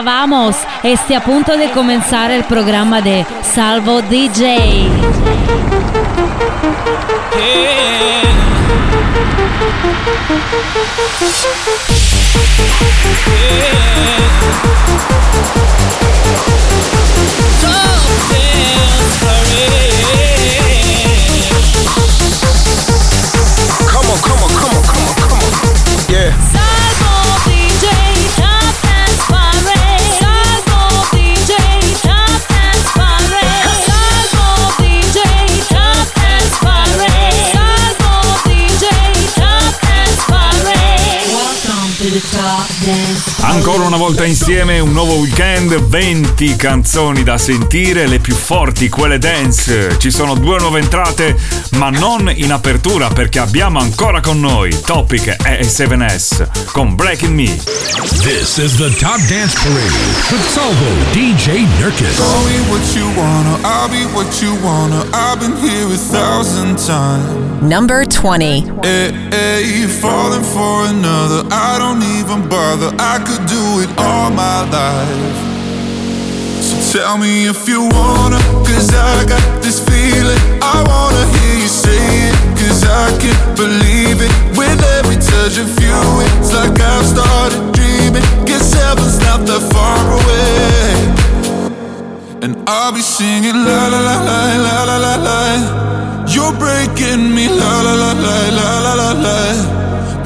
arriba, vamos! Este a punto de comenzar el programa de Salvo DJ. Come on, come on, come on, come on, come on. Yeah. Salvo DJ, top dance parade. Salvo DJ, top dance parade. Salvo DJ, top dance parade. Salvo DJ, top dance parade. Welcome to the top dance parade. Ancora una volta insieme, un nuovo weekend, 20 canzoni da sentire, le più forti, quelle dance. Ci sono 2 nuove entrate, ma non in apertura, perché abbiamo ancora con noi Topic e 7S con Breaking Me. This is the Top Dance Parade with Salvo DJ Nurkis. Call me what you wanna, I'll be what you wanna. I've been here 1,000 times. Number 20. Hey, falling for another. I don't even bother. I could do it all my life. Tell me if you wanna, cause I got this feeling. I wanna hear you say it, cause I can't believe it. With every touch of you, it's like I've started dreaming. Guess heaven's not that far away. And I'll be singing la la la la la la la la. You're breaking me la la la la la la la la.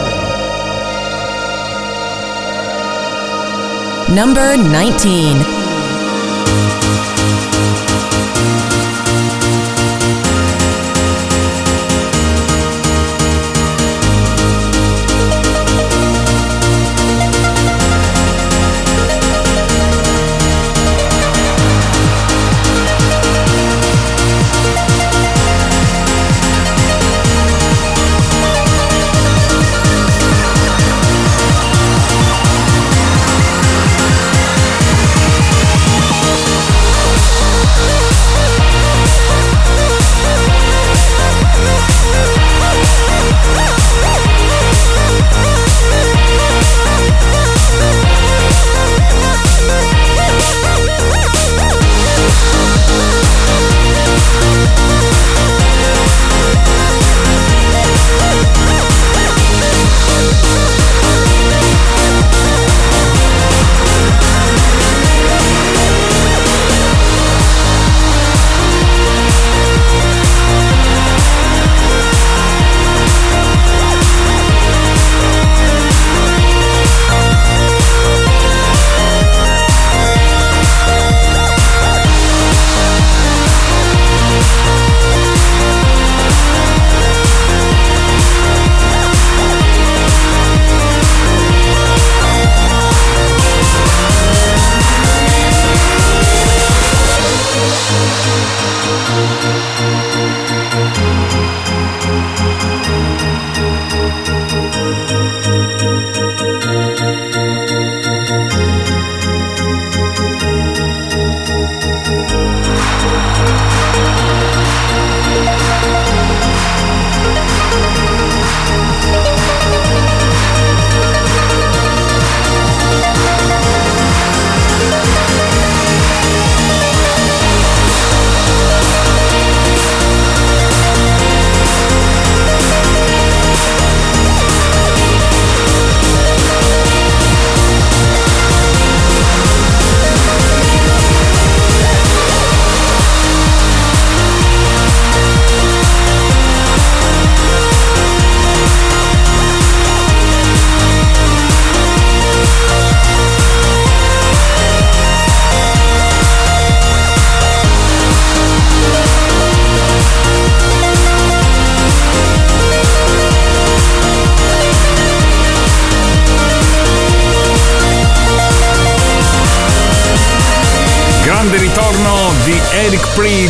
Number 19.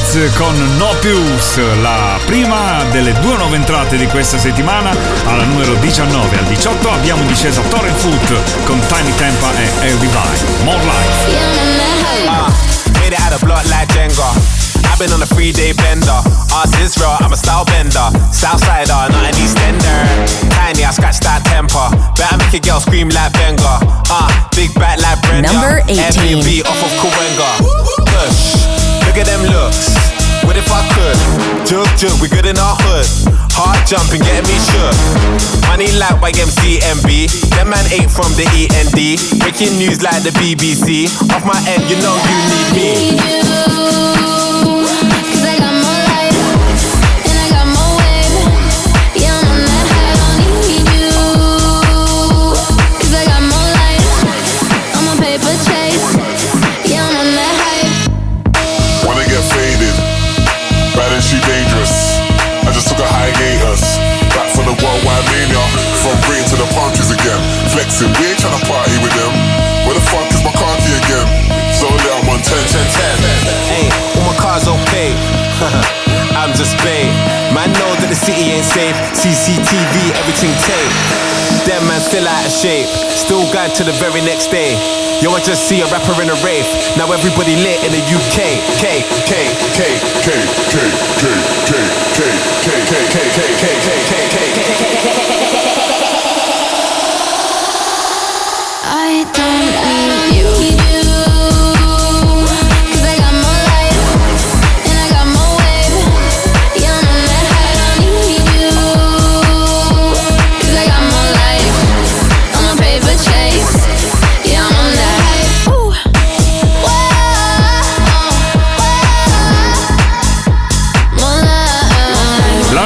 Prydz con Notius, la prima delle due nuove entrate di questa settimana, alla numero 19. Al 18 abbiamo in discesa Torrent Foot con Tinie Tempah e Revive, More Life. Made it out of blood like Jenga. I've been on a 3-day bender. Art is real, I'm a style bender. Southsider, not an Eastender. Tinie, I scratch that temper. Better make a girl scream like Benga. Big bat like Brenda. Number 18. Airbnb off of Kawenga. Push, look at them looks. What if I could? Juk, we good in our hood. Hard jumping, getting me shook. Money like YMCMB. Them man ate from the END. Breaking news like the BBC. Off my end, you know you need me. She dangerous. I just took a hiatus. Back for the worldwide mania. From Britain to the palm trees again. Flexing, we ain't tryna party with them. Where the fuck is my car key again? So now I'm on 10. Hey, all my cars okay. I'm just babe. Man know that the city ain't safe. CCTV, everything tape. Them man still out of shape. Still gone to the very next day. Yo, I just see a rapper in a rave. Now everybody lit in the UK. I don't need you.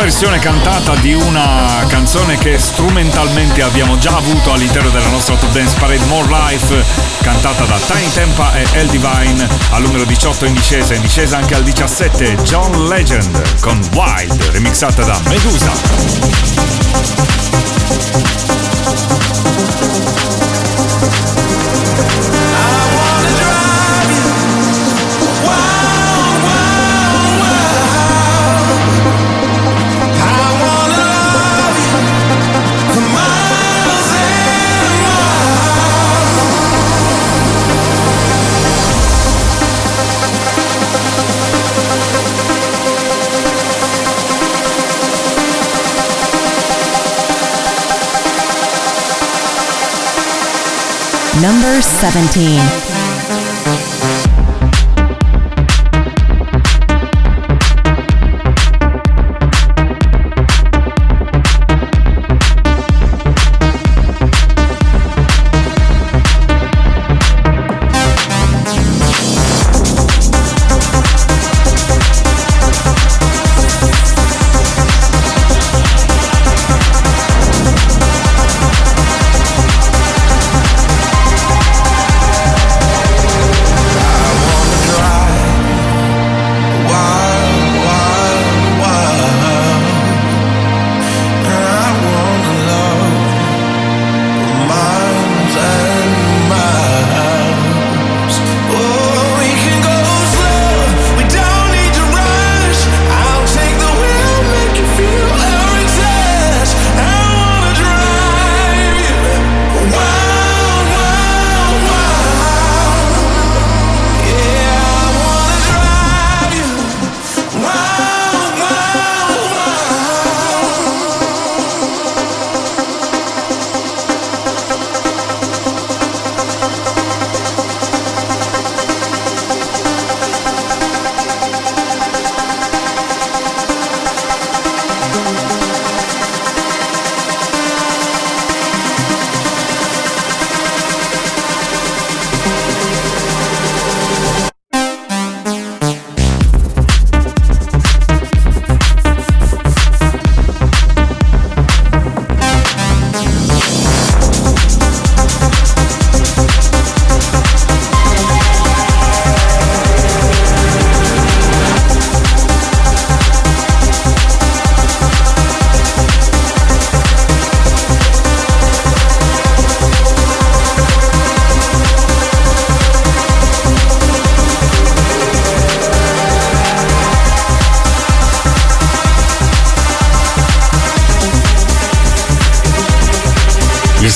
Versione cantata di una canzone che strumentalmente abbiamo già avuto all'interno della nostra Top Dance Parade, More Life, cantata da Tinie Tempah e Elle Divine, al numero 18 in discesa anche al 17 John Legend con Wild, remixata da Meduza. Number 17.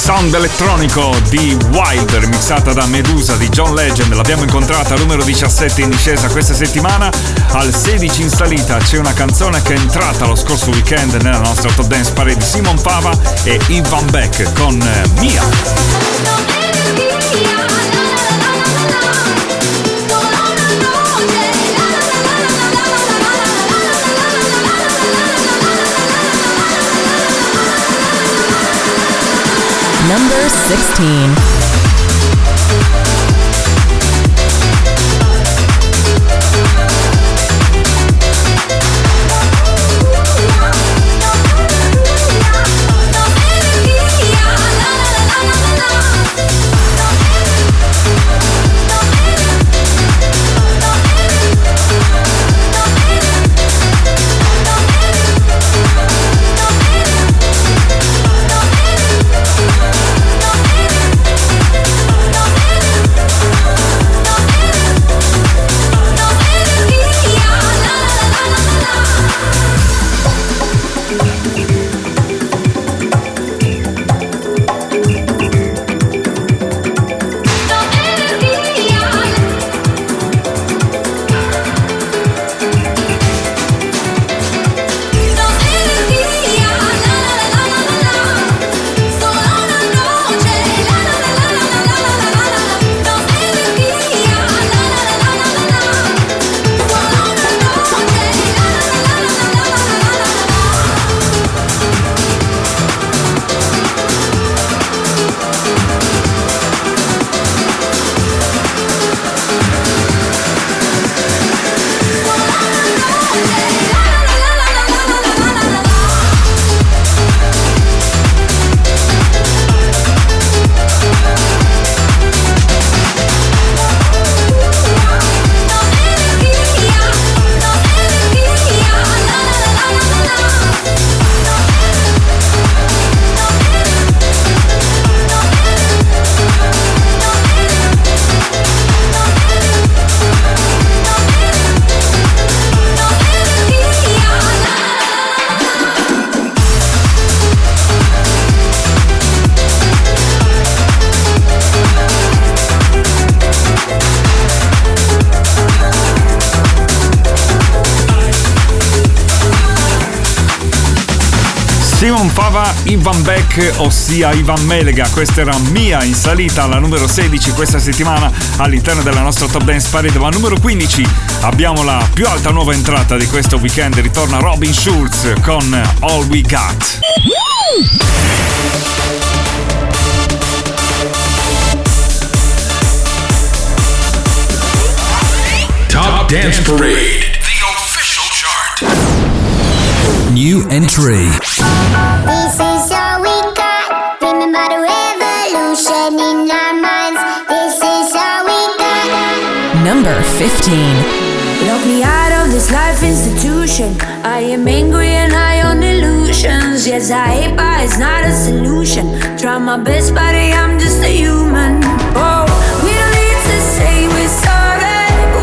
sound elettronico di Wilder, mixata da Meduza di John Legend. L'abbiamo incontrata al numero 17 in discesa questa settimana, al 16 in salita c'è una canzone che è entrata lo scorso weekend nella nostra Top Dance Parade di Simon Pava e Ivan Beck con Mia. Number 16. Ivan Beck, ossia Ivan Melega, questa era Mia, in salita alla numero 16 questa settimana all'interno della nostra Top Dance Parade. Ma al numero 15 abbiamo la più alta nuova entrata di questo weekend, ritorna Robin Schulz con All We Got. Top Dance Parade, the official chart. New entry. This is all we got. Remember the revolution in our minds. This is all we got. Number 15. Lock me out of this life institution. I am angry and high on illusions. Yes, I hate, but it's not a solution. Try my best, buddy, I'm just a human. Oh, we don't need to say we're sorry.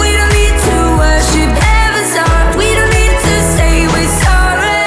We don't need to worship heaven, sorry. We don't need to say we're sorry.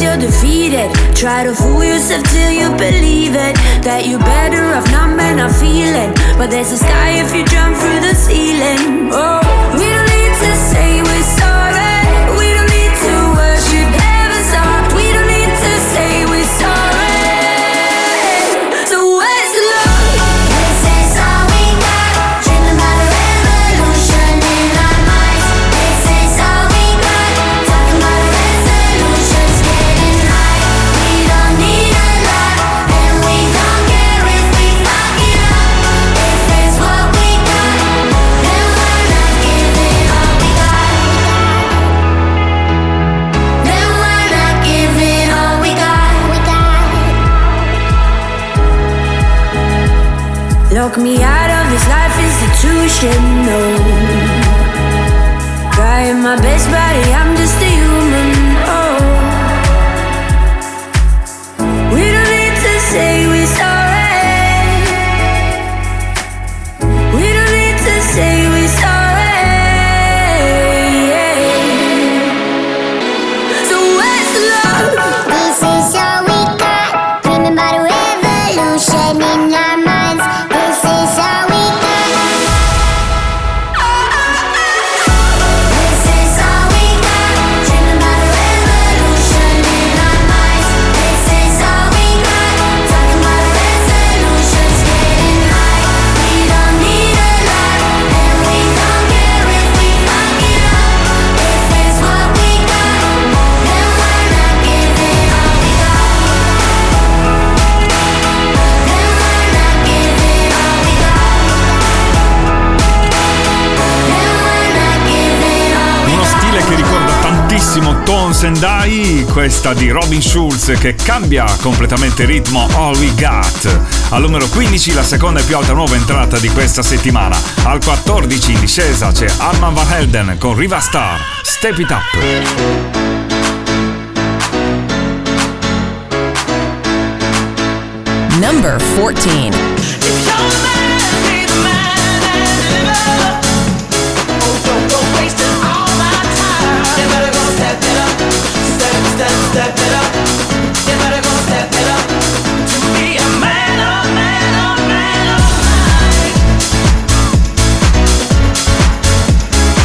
You're defeated. Try to fool yourself till you believe it, that you're better off not men are feeling. But there's a sky if you jump through the ceiling. Oh, we don't need to say we're sorry. We don't need to worship heaven's art. We don't need to say we're sorry. Talk me out of this life institution, no. Trying my best, buddy, I'm just a human, oh. We don't need to say we're sorry. We don't need to say we're sorry, yeah. So where's love? This is all we got. Dreaming about a revolution in our minds. Tones and I, questa di Robin Schulz che cambia completamente ritmo. All We Got al numero 15, la seconda e più alta nuova entrata di questa settimana. Al 14 in discesa c'è Armand Van Helden con Riva Starr, Step It Up. Number 14. Step it up, you better go step it up, to be a man, oh man, oh man, oh man. If your man needs a man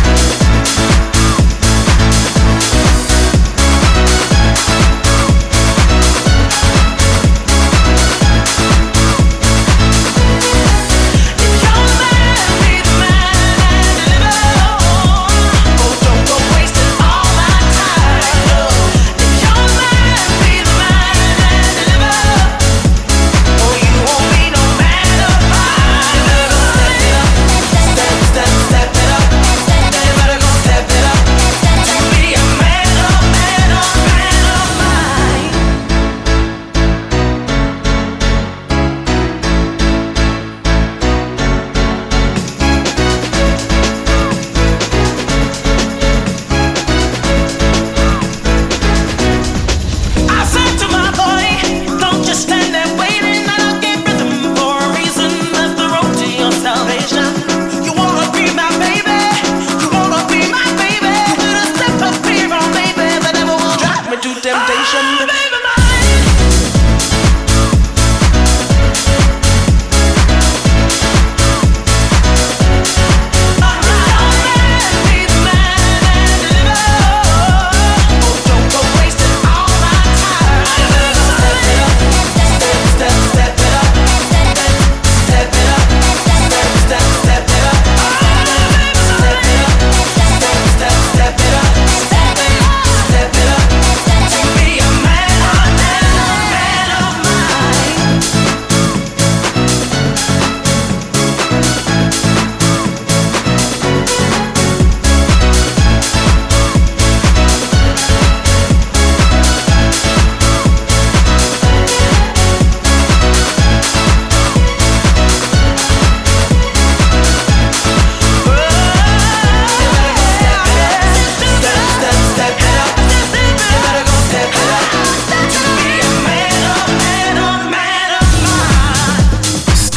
and deliver, oh, don't go wasting all my time, no.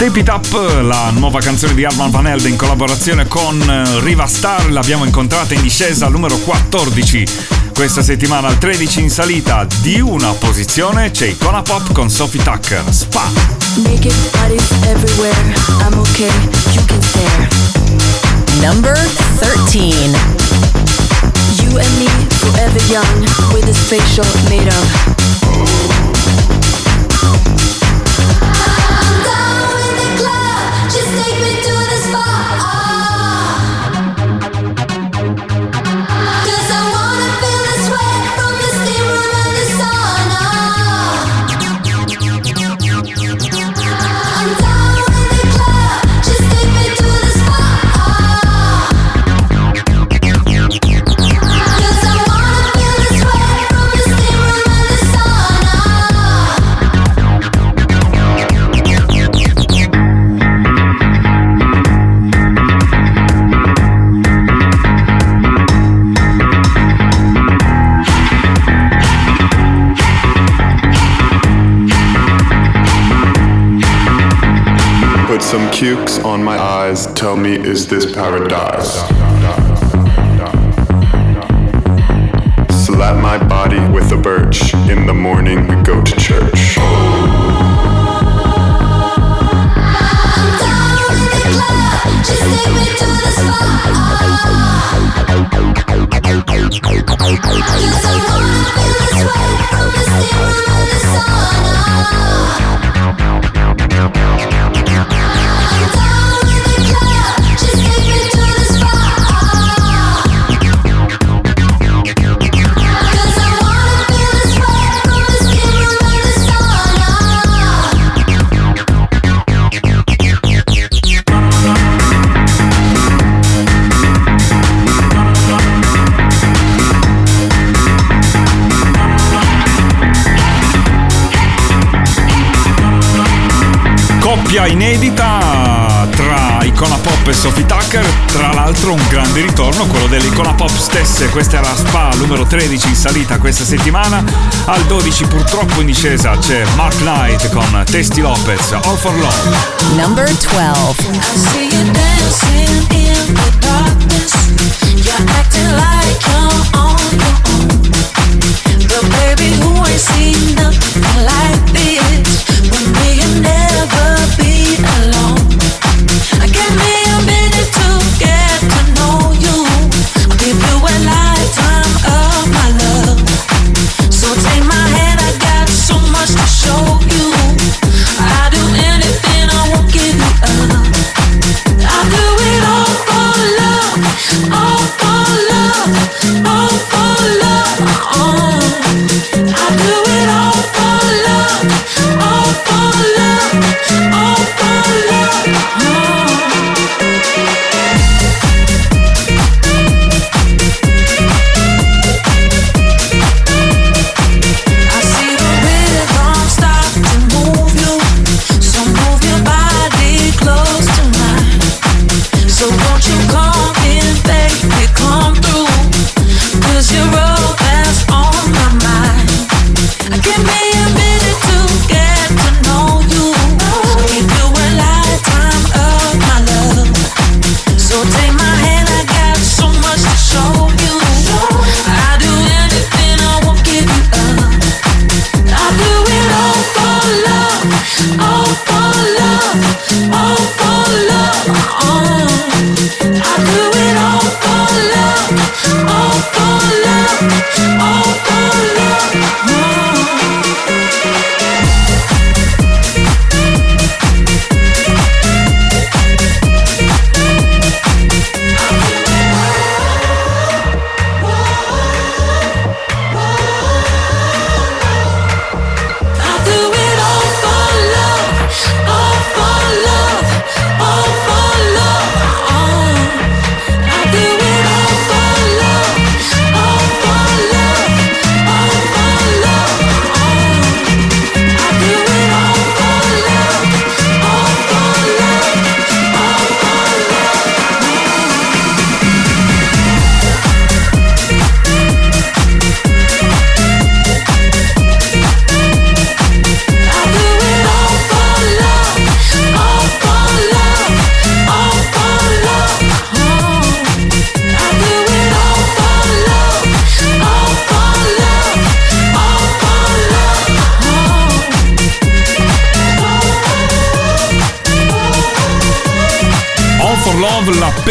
Step It Up, la nuova canzone di Armand Van Helden in collaborazione con Riva Starr, l'abbiamo incontrata in discesa al numero 14. Questa settimana al 13 in salita di una posizione c'è Icona Pop con Sofi Tukker, Spa. Naked bodies everywhere, I'm okay, you can stare. Number 13. You and me forever young, with this facial made up. pukes on my eyes. Tell me, is this paradise? Slap my body with a birch. In the morning we go to church. Just take me to the inedita tra Icona Pop e Sofi Tukker, tra l'altro un grande ritorno quello delle Icona Pop stesse. Questa era Spa numero 13 in salita questa settimana. Al 12 purtroppo in discesa c'è Mark Knight con Tasty Lopez, All for Love. Number 12.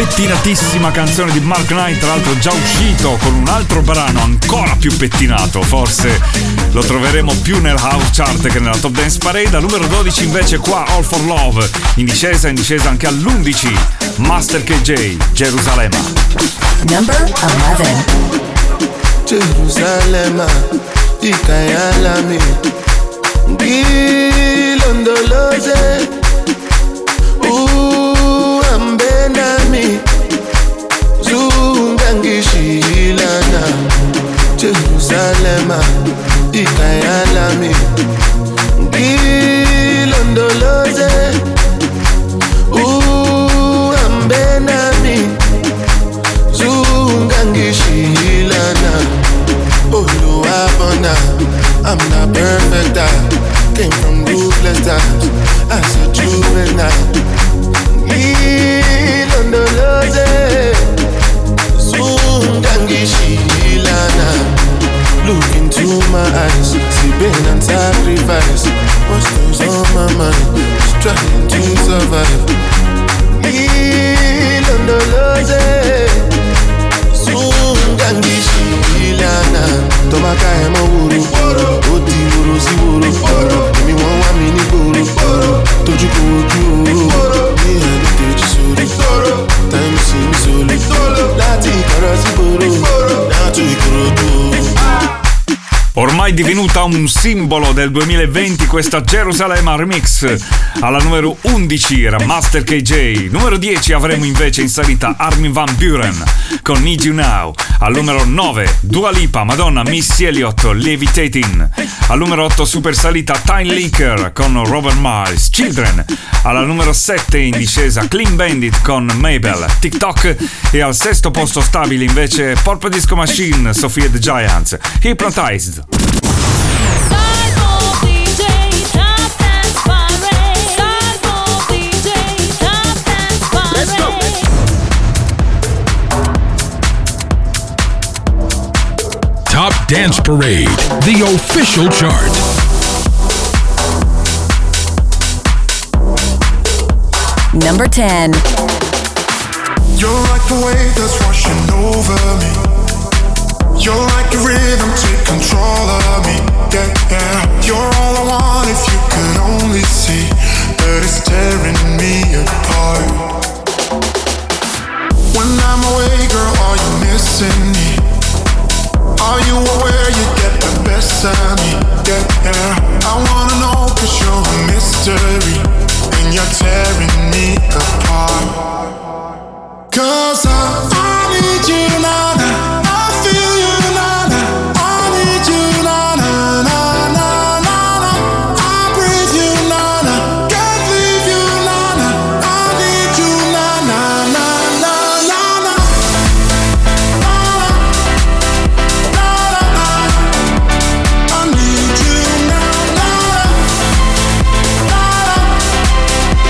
Pettinatissima canzone di Mark Knight, tra l'altro già uscito con un altro brano ancora più pettinato, forse lo troveremo più nel house chart che nella top dance parade. Al numero 12 invece qua All for Love, in discesa anche all'11 Master KJ, Gerusalemme. Number 11. Gerusalemme ikayalami bilondoloze nami zungangishilana Jerusalema ikayalami ngilondoloze uhambe nami zungangishilana Oluwabona I'm not perfect, I came from ruthless times as a juvenile. Look into my eyes, see pain and sacrifice. What's this on my mind? Struggling to survive. Tobacco and Maburu, Oti Buru, Siburu, give me 1 minute, Buru, Tojuku, me and the Tejisuru, time seems so little, Lati, Karasiburu, Natu. Ormai divenuta un simbolo del 2020 questa Gerusalemme Remix. Alla numero 11 era Master KJ. Numero 10 avremo invece in salita Armin van Buuren con Need You Now. Al numero 9 Dua Lipa, Madonna, Missy Elliott, Levitating. Al numero 8 super salita Time Leaker con Robert Miles, Children. Alla numero 7 in discesa Clean Bandit con Mabel, TikTok. E al sesto posto stabile invece Pop Disco Machine, Sophie the Giants, Hypnotized. Top Dance Parade, the official chart. Number 10. You're like the wave that's rushing over me. You're like a rhythm, take control of me. Yeah, yeah. You're all I want, if you could only see that it's tearing me apart. When I'm away, girl, are you missing me? Are you aware you get the best of me? Yeah, yeah. I wanna know, cause you're a mystery, and you're tearing me apart. Cause I need you now, now. I feel you now, now. I need you now, now, now, now, now, now. I breathe you now, now. Can't leave you now, now. I need you now, now, now, now, now, now. Then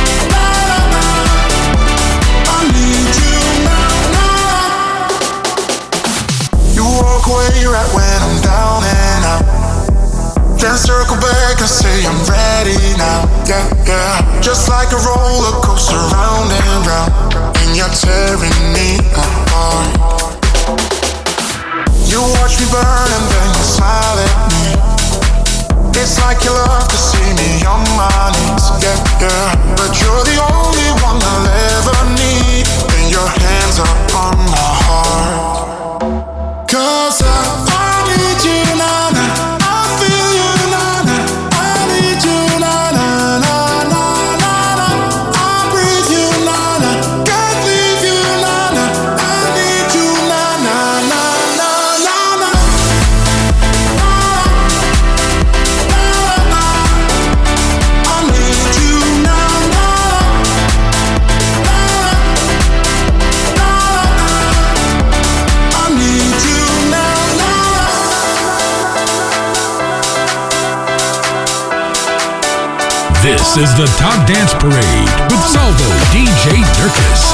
circle back and say I'm ready now. Yeah, yeah. Just like a roller coaster, round and round, and you're tearing me apart. You watch me burn and then you smile at me. It's like you love to see me on my knees. Yeah, yeah. But you're the only one I'll ever need, and your hands are on my heart. Cause I need you now. This is the Top Dance Parade with Salvo DJ Durkis.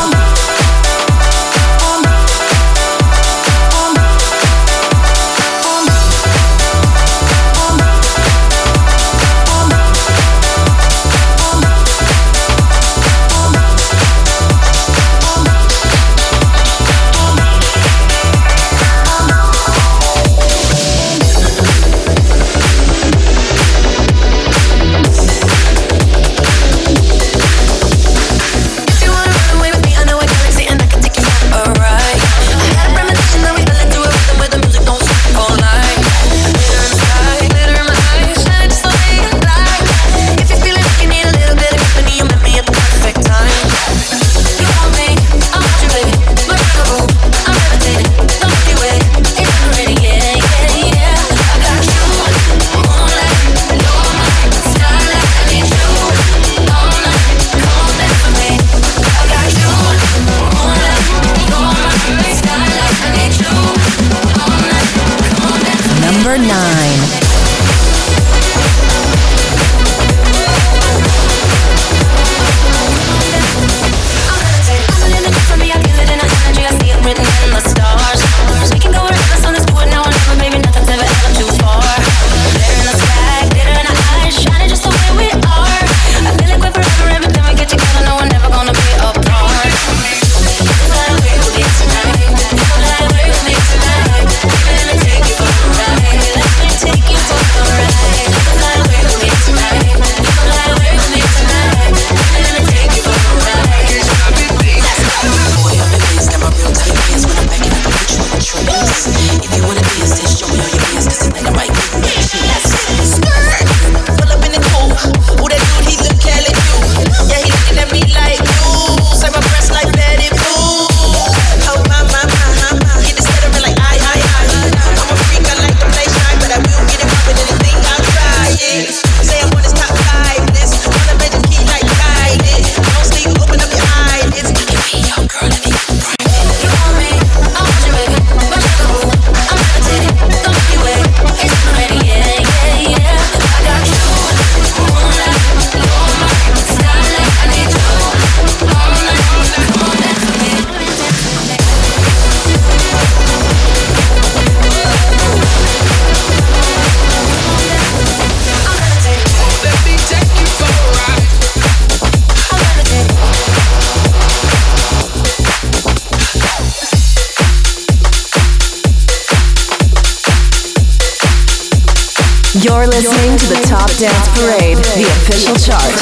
You're listening to the Top Dance Parade, the official chart.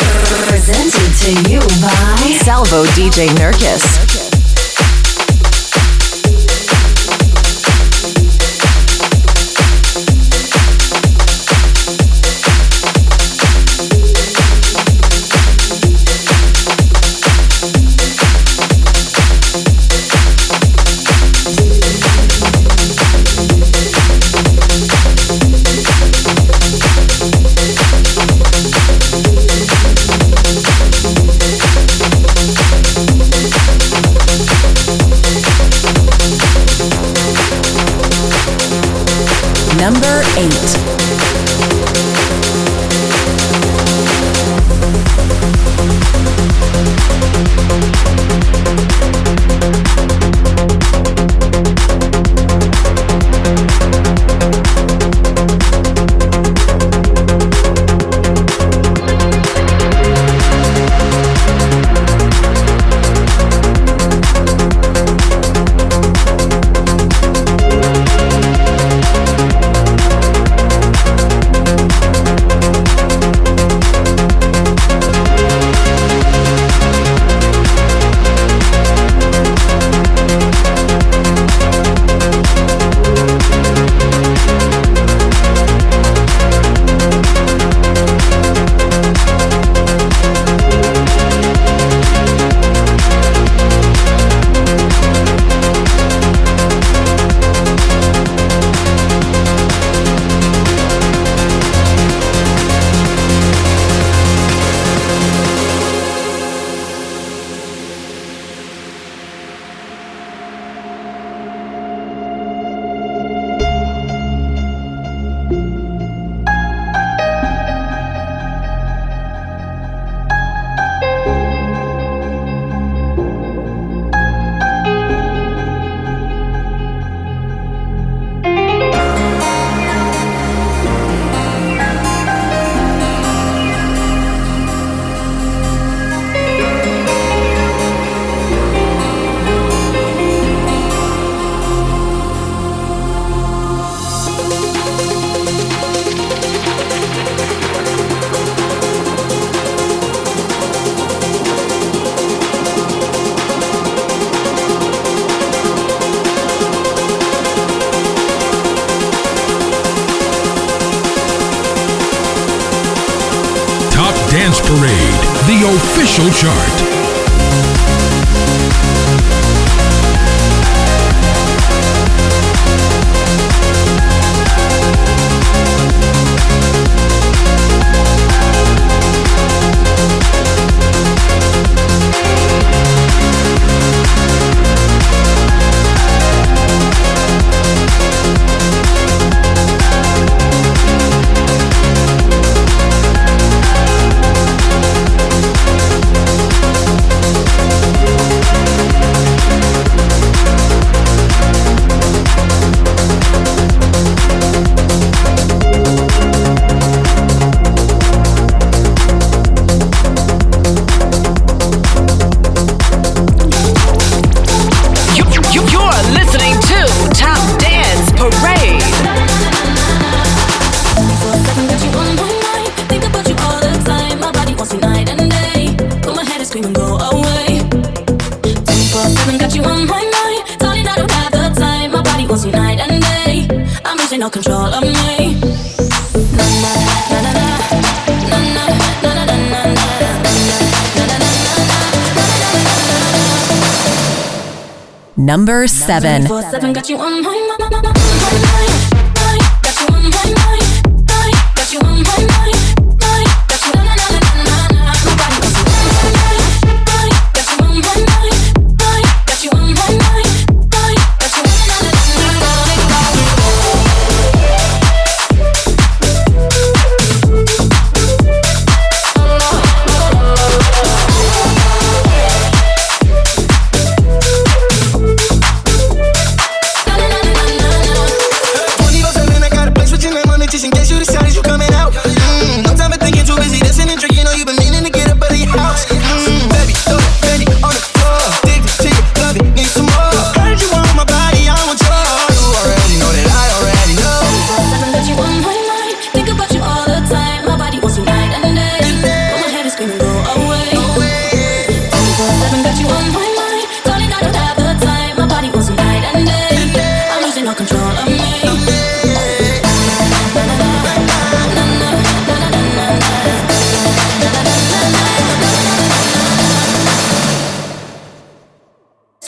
Presented to you by Salvo DJ Nurkis. Number 7. Got you on my mind. Think about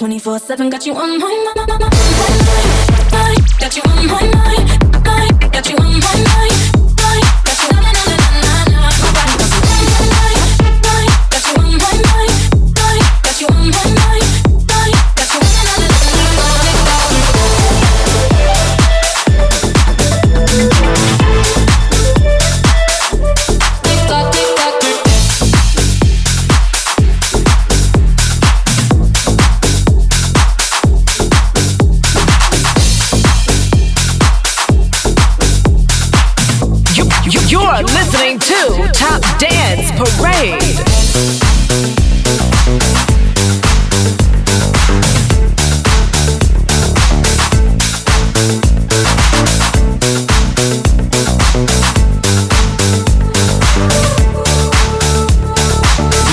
24/7, got you on my mind. Got you on my mind. Got you on my mind. Got you on my mind. Got you on my mind. Got you on my mind. Got you on my mind. You're listening to Top Dance Parade.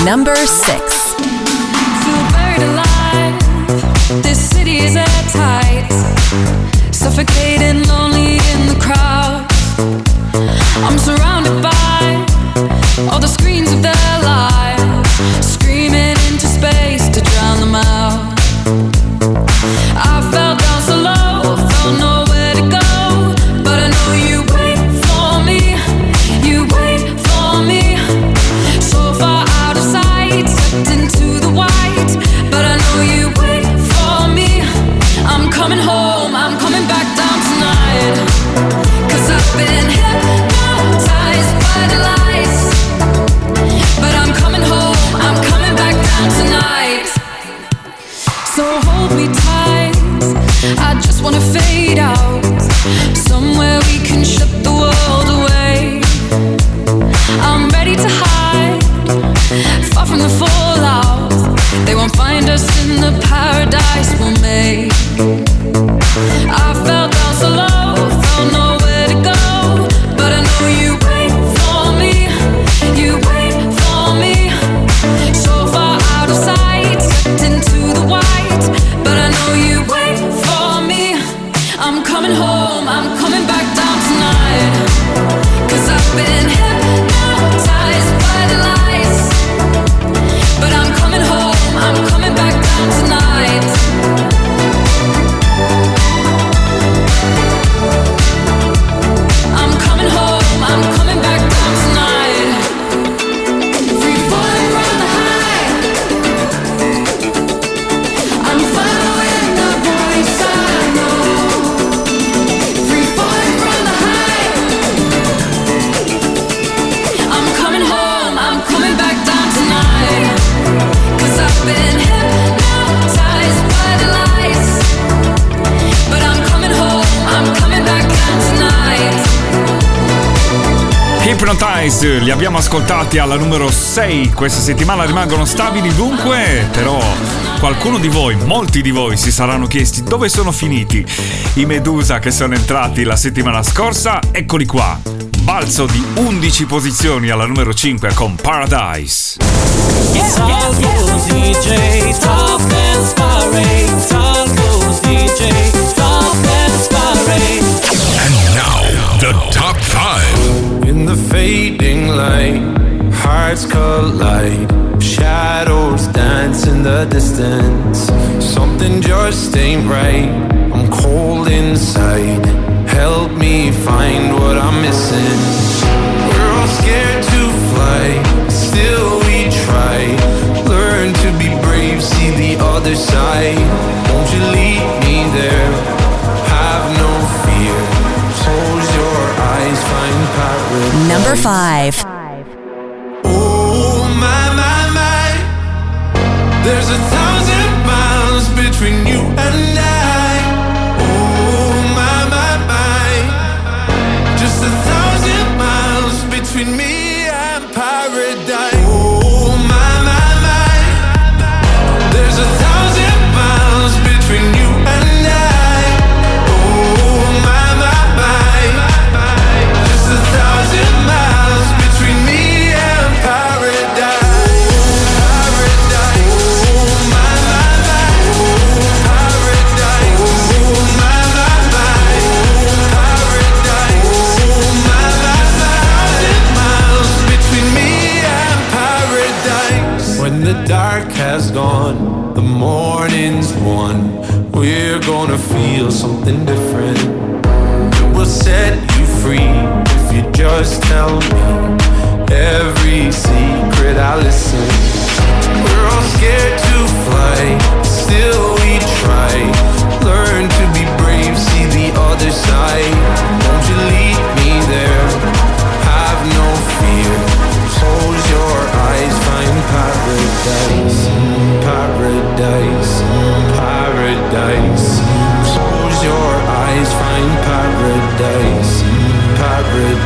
Number 6. Feel buried alive. This city is at tights. Suffocating, lonely in the crowd. I'm surrounded by all the screens of their lives, screaming into space to drown them out. I fell down so low, felt nowhere to go, but I know you wait for me. You wait for me. So far out of sight. Stepped into the white, but I know you wait for me. I'm coming home, I'm coming back down tonight. 'Cause I've been hypnotized by the lights, but I'm coming home, I'm coming back down tonight. So hold me tight, I just wanna fade out. Somewhere we can shut the world away. I'm ready to hide, far from the fallout. They won't find us in the paradise we'll make. I fell down so low, felt nowhere to go, but I know you wait for me. You wait for me. So far out of sight, stepped into the white, but I know you wait for me. I'm coming home, I'm coming back down tonight. 'Cause I've been hypnotized by the lights, but I'm coming home, I'm coming back down tonight. I'm coming home, I'm coming back down tonight. Free falling from the high, I'm following the voice I know. Free falling from the high, I'm coming home, I'm coming back down tonight. 'Cause I've been hypnotized by the lights, but I'm coming home, I'm coming back down tonight. Hypnotized, li abbiamo ascoltati alla numero 6 questa settimana, rimangono stabili dunque, però qualcuno di voi, molti di voi si saranno chiesti dove sono finiti i Meduza che sono entrati la settimana scorsa, eccoli qua, balzo di 11 posizioni alla numero 5 con Paradise. It's all goes DJ, Top Dance Parade. It's all goes DJ, Top Dance Parade. And now, the top 5. In the fading light, hearts collide. Shadows dance in the distance. Something just ain't right, I'm cold inside. Help me find what I'm missing. We're all scared to fly, still we try. Learn to be brave, see the other side. Won't you lead me there? Have no fear. Close your eyes, find paradise. Number 5. Oh my, my, my. There's 1,000 miles between you and I. Oh my, my, my. Just 1,000 miles between me.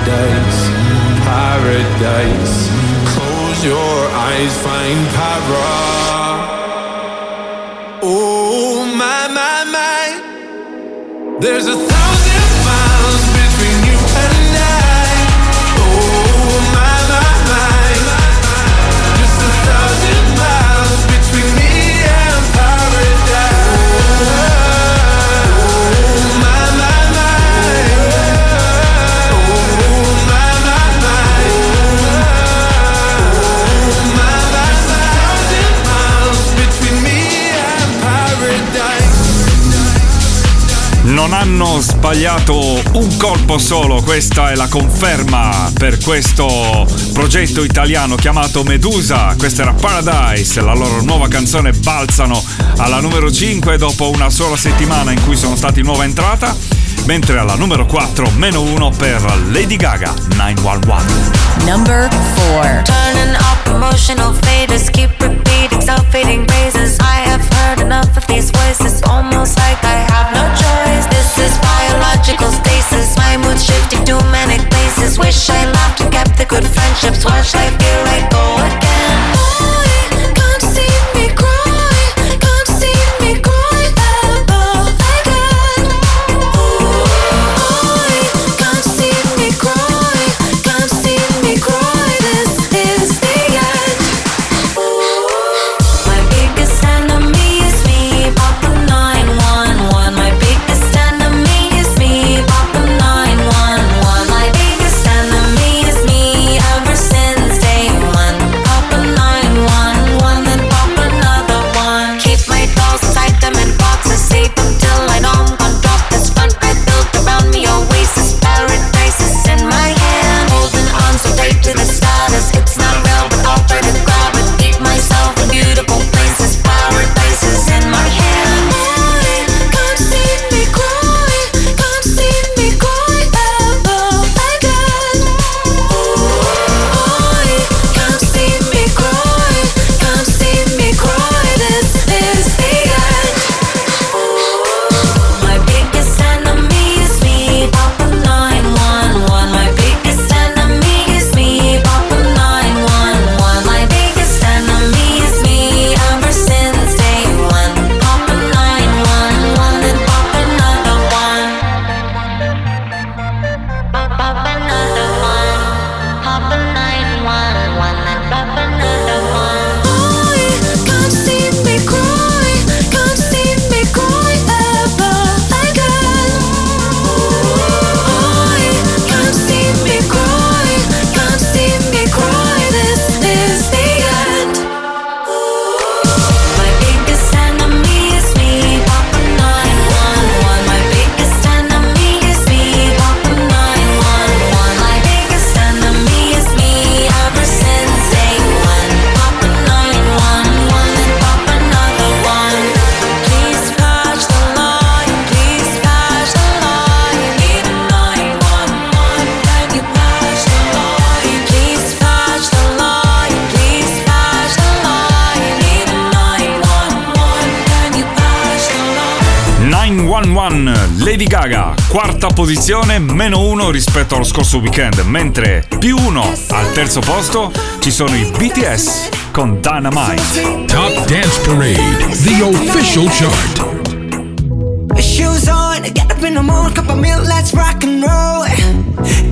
paradise, paradise. Close your eyes, find para. Oh my, my, my. There's 1,000 miles between you and I. Oh my, my, my. Just 1,000 miles between me and paradise. Non hanno sbagliato un colpo solo, questa è la conferma per questo progetto italiano chiamato Meduza. Questa era Paradise, la loro nuova canzone. Balzano alla numero 5 dopo una sola settimana in cui sono stati nuova entrata, mentre alla numero 4 meno 1 per Lady Gaga, 911. Number 4. Turning up emotional faders, keep repeating self-fading phrases. I have heard enough of these voices, almost like I have no choice. This is biological stasis, my mood shifting to manic places. Wish I laughed and kept the good friendships, watch life feel like go again. Boy, can't you see me cry? Lady Gaga, quarta posizione, meno 1 rispetto allo scorso weekend, mentre +1 al terzo posto ci sono i BTS con Dynamite. Top Dance Parade, the official chart. Shoes on, get up in the mood, cup of milk, let's rock and roll.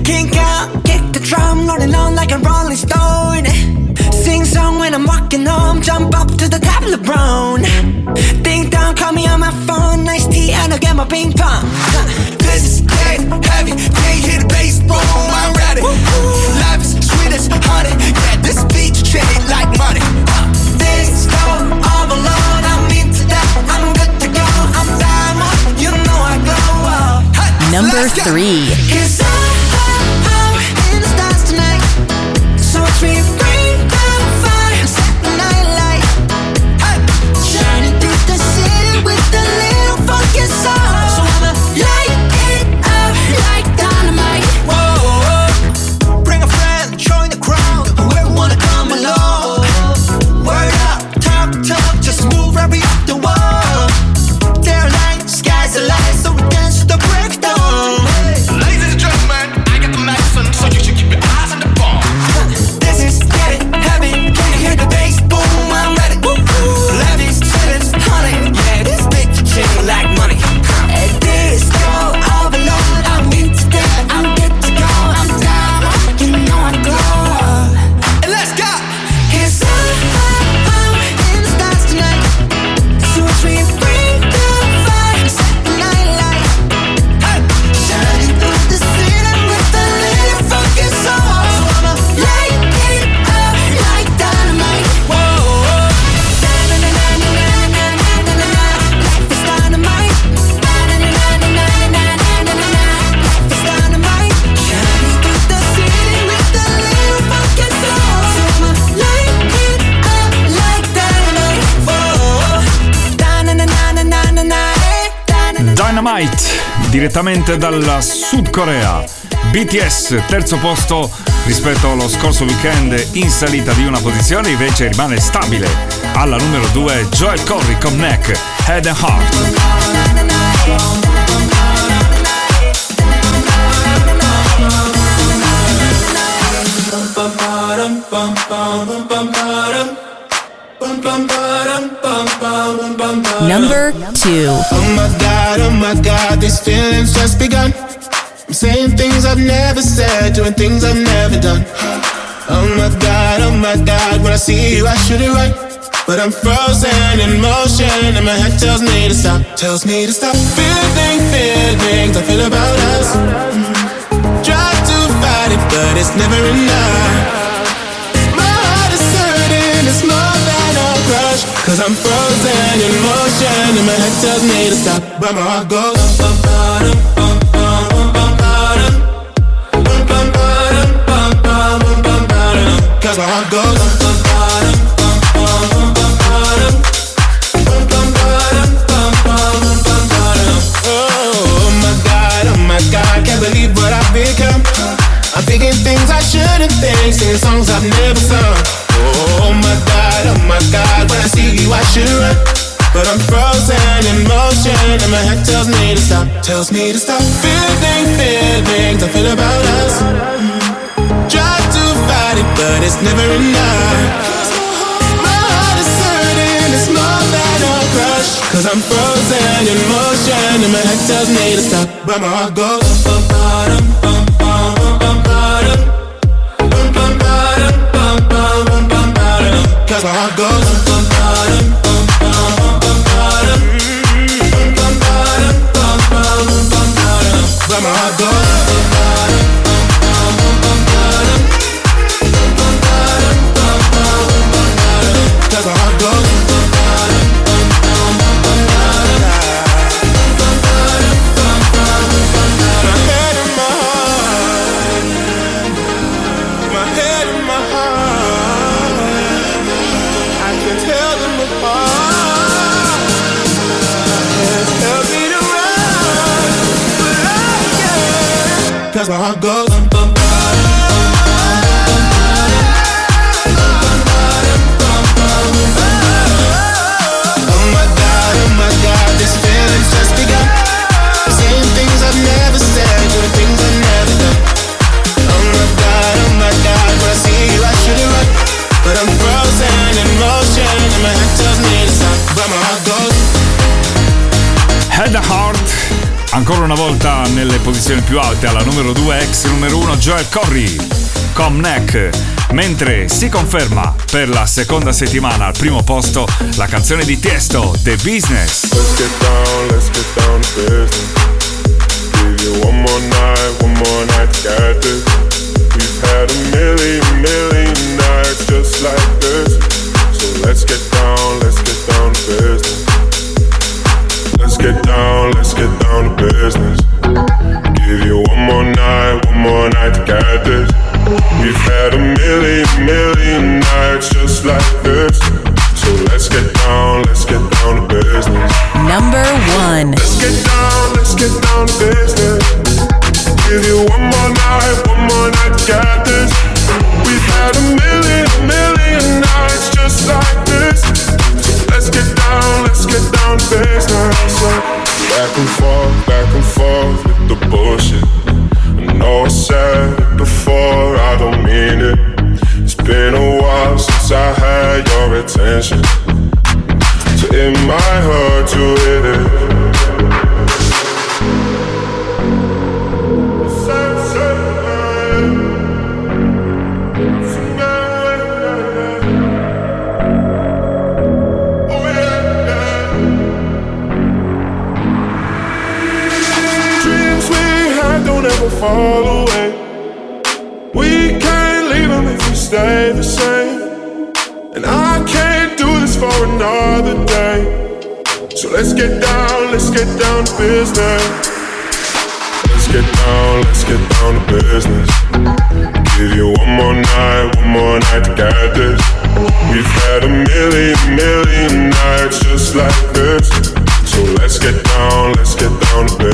Kink out, kick the drum, rolling on like a rolling stone. Sing song when I'm walking home, jump up to the top of the brown. Ding dong, call me on my phone, nice tea and I'll get my ping pong. This is dead heavy, can't hear the bass, boom, I'm ready. Life is sweet as honey, yeah, this beach treated like money. This go all alone, I'm into that, I'm good to go. I'm diamond, you know I glow up. Number 3. Cause I'm in the stars tonight, so it's real. So I'ma light it up like dynamite. Whoa, whoa, Dynamite, direttamente dalla Sud Corea. BTS, terzo posto rispetto allo scorso weekend, in salita di una posizione, invece rimane stabile alla numero 2 Joel Corry con Neck, Head and Heart. Bum bum bum bum bum. Number 2. Oh my God, these feelings just begun. I'm saying things I've never said, doing things I've never done. Oh my God, when I see you I should it right. But I'm frozen in motion and my head tells me to stop. Tells me to stop feeling I feel about us. Try to fight it but it's never enough. It's more than a crush, 'cause I'm frozen in motion and my head tells me to stop, but my heart goes bum bum bum bum bum bum bum bum bum bum, 'cause my heart goes bum bum bum bum bum bum bum. Oh my God, can't believe what I've become. I'm thinking things I shouldn't think, singing songs I've never sung. Oh my God, when I see you I should run. But I'm frozen in motion and my head tells me to stop. Tells me to stop feeling I feel about us. Try to fight it but it's never enough. My heart is hurting, it's more than a crush, 'cause I'm frozen in motion and my head tells me to stop, but my heart goes bum bum bum bum bum bum bum bum. 'Cause my heart goes bum bum bum bum bum bum bum bum bum bum bum. But my heart goes bum bum bum bum. 'Cause my heart goes bum bum. My head in my heart, my head in my heart. That's where I go. Oh my God, this feeling's just begun. Saying things I've never said, doing things I've never done. Oh my God, when I see you I should it right. But I'm frozen in motion and my head tells me to stop, but my heart goes. Head and Heart. Ancora una volta nelle posizioni più alte, alla numero 2 ex numero 1 Joel Corry, Comneck, mentre si conferma per la seconda settimana al primo posto la canzone di Tiesto, The Business. Let's get down to business. Give you one more night, got this. We've had a million nights just like this. So let's get down to business. Let's get down to business. Give you one more night to get this. We've had a million nights just like this. So let's get down to business. Number 1. Let's get down to business. Give you one more night to get this. We've had a million nights just like this. Let's get down to business. Back and forth with the bullshit. I know I said it before, I don't mean it. It's been a while since I had your attention, so it might hurt to hit it. Fall away. We can't leave them if we stay the same. And I can't do this for another day. So let's get down to business. Let's get down to business. Give you one more night to get this. We've had a million nights just like this. So let's get down to business.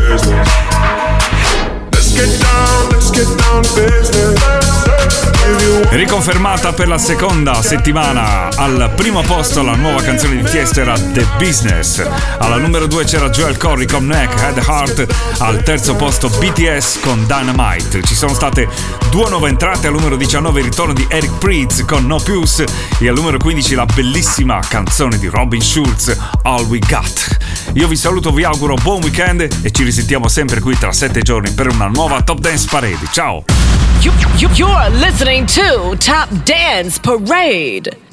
Riconfermata per la seconda settimana al primo posto la nuova canzone di Tiësto era The Business. Alla numero 2 c'era Joel Corry con Neck, Head Heart. Al terzo posto BTS con Dynamite. Ci sono state due nuove entrate. Al numero 19 il ritorno di Eric Prydz con No Plus. E al numero 15 la bellissima canzone di Robin Schulz, All We Got. Io vi saluto, vi auguro buon weekend e ci risentiamo sempre qui tra 7 giorni per una nuova Top Dance Parade. Ciao! You're listening to Top Dance Parade.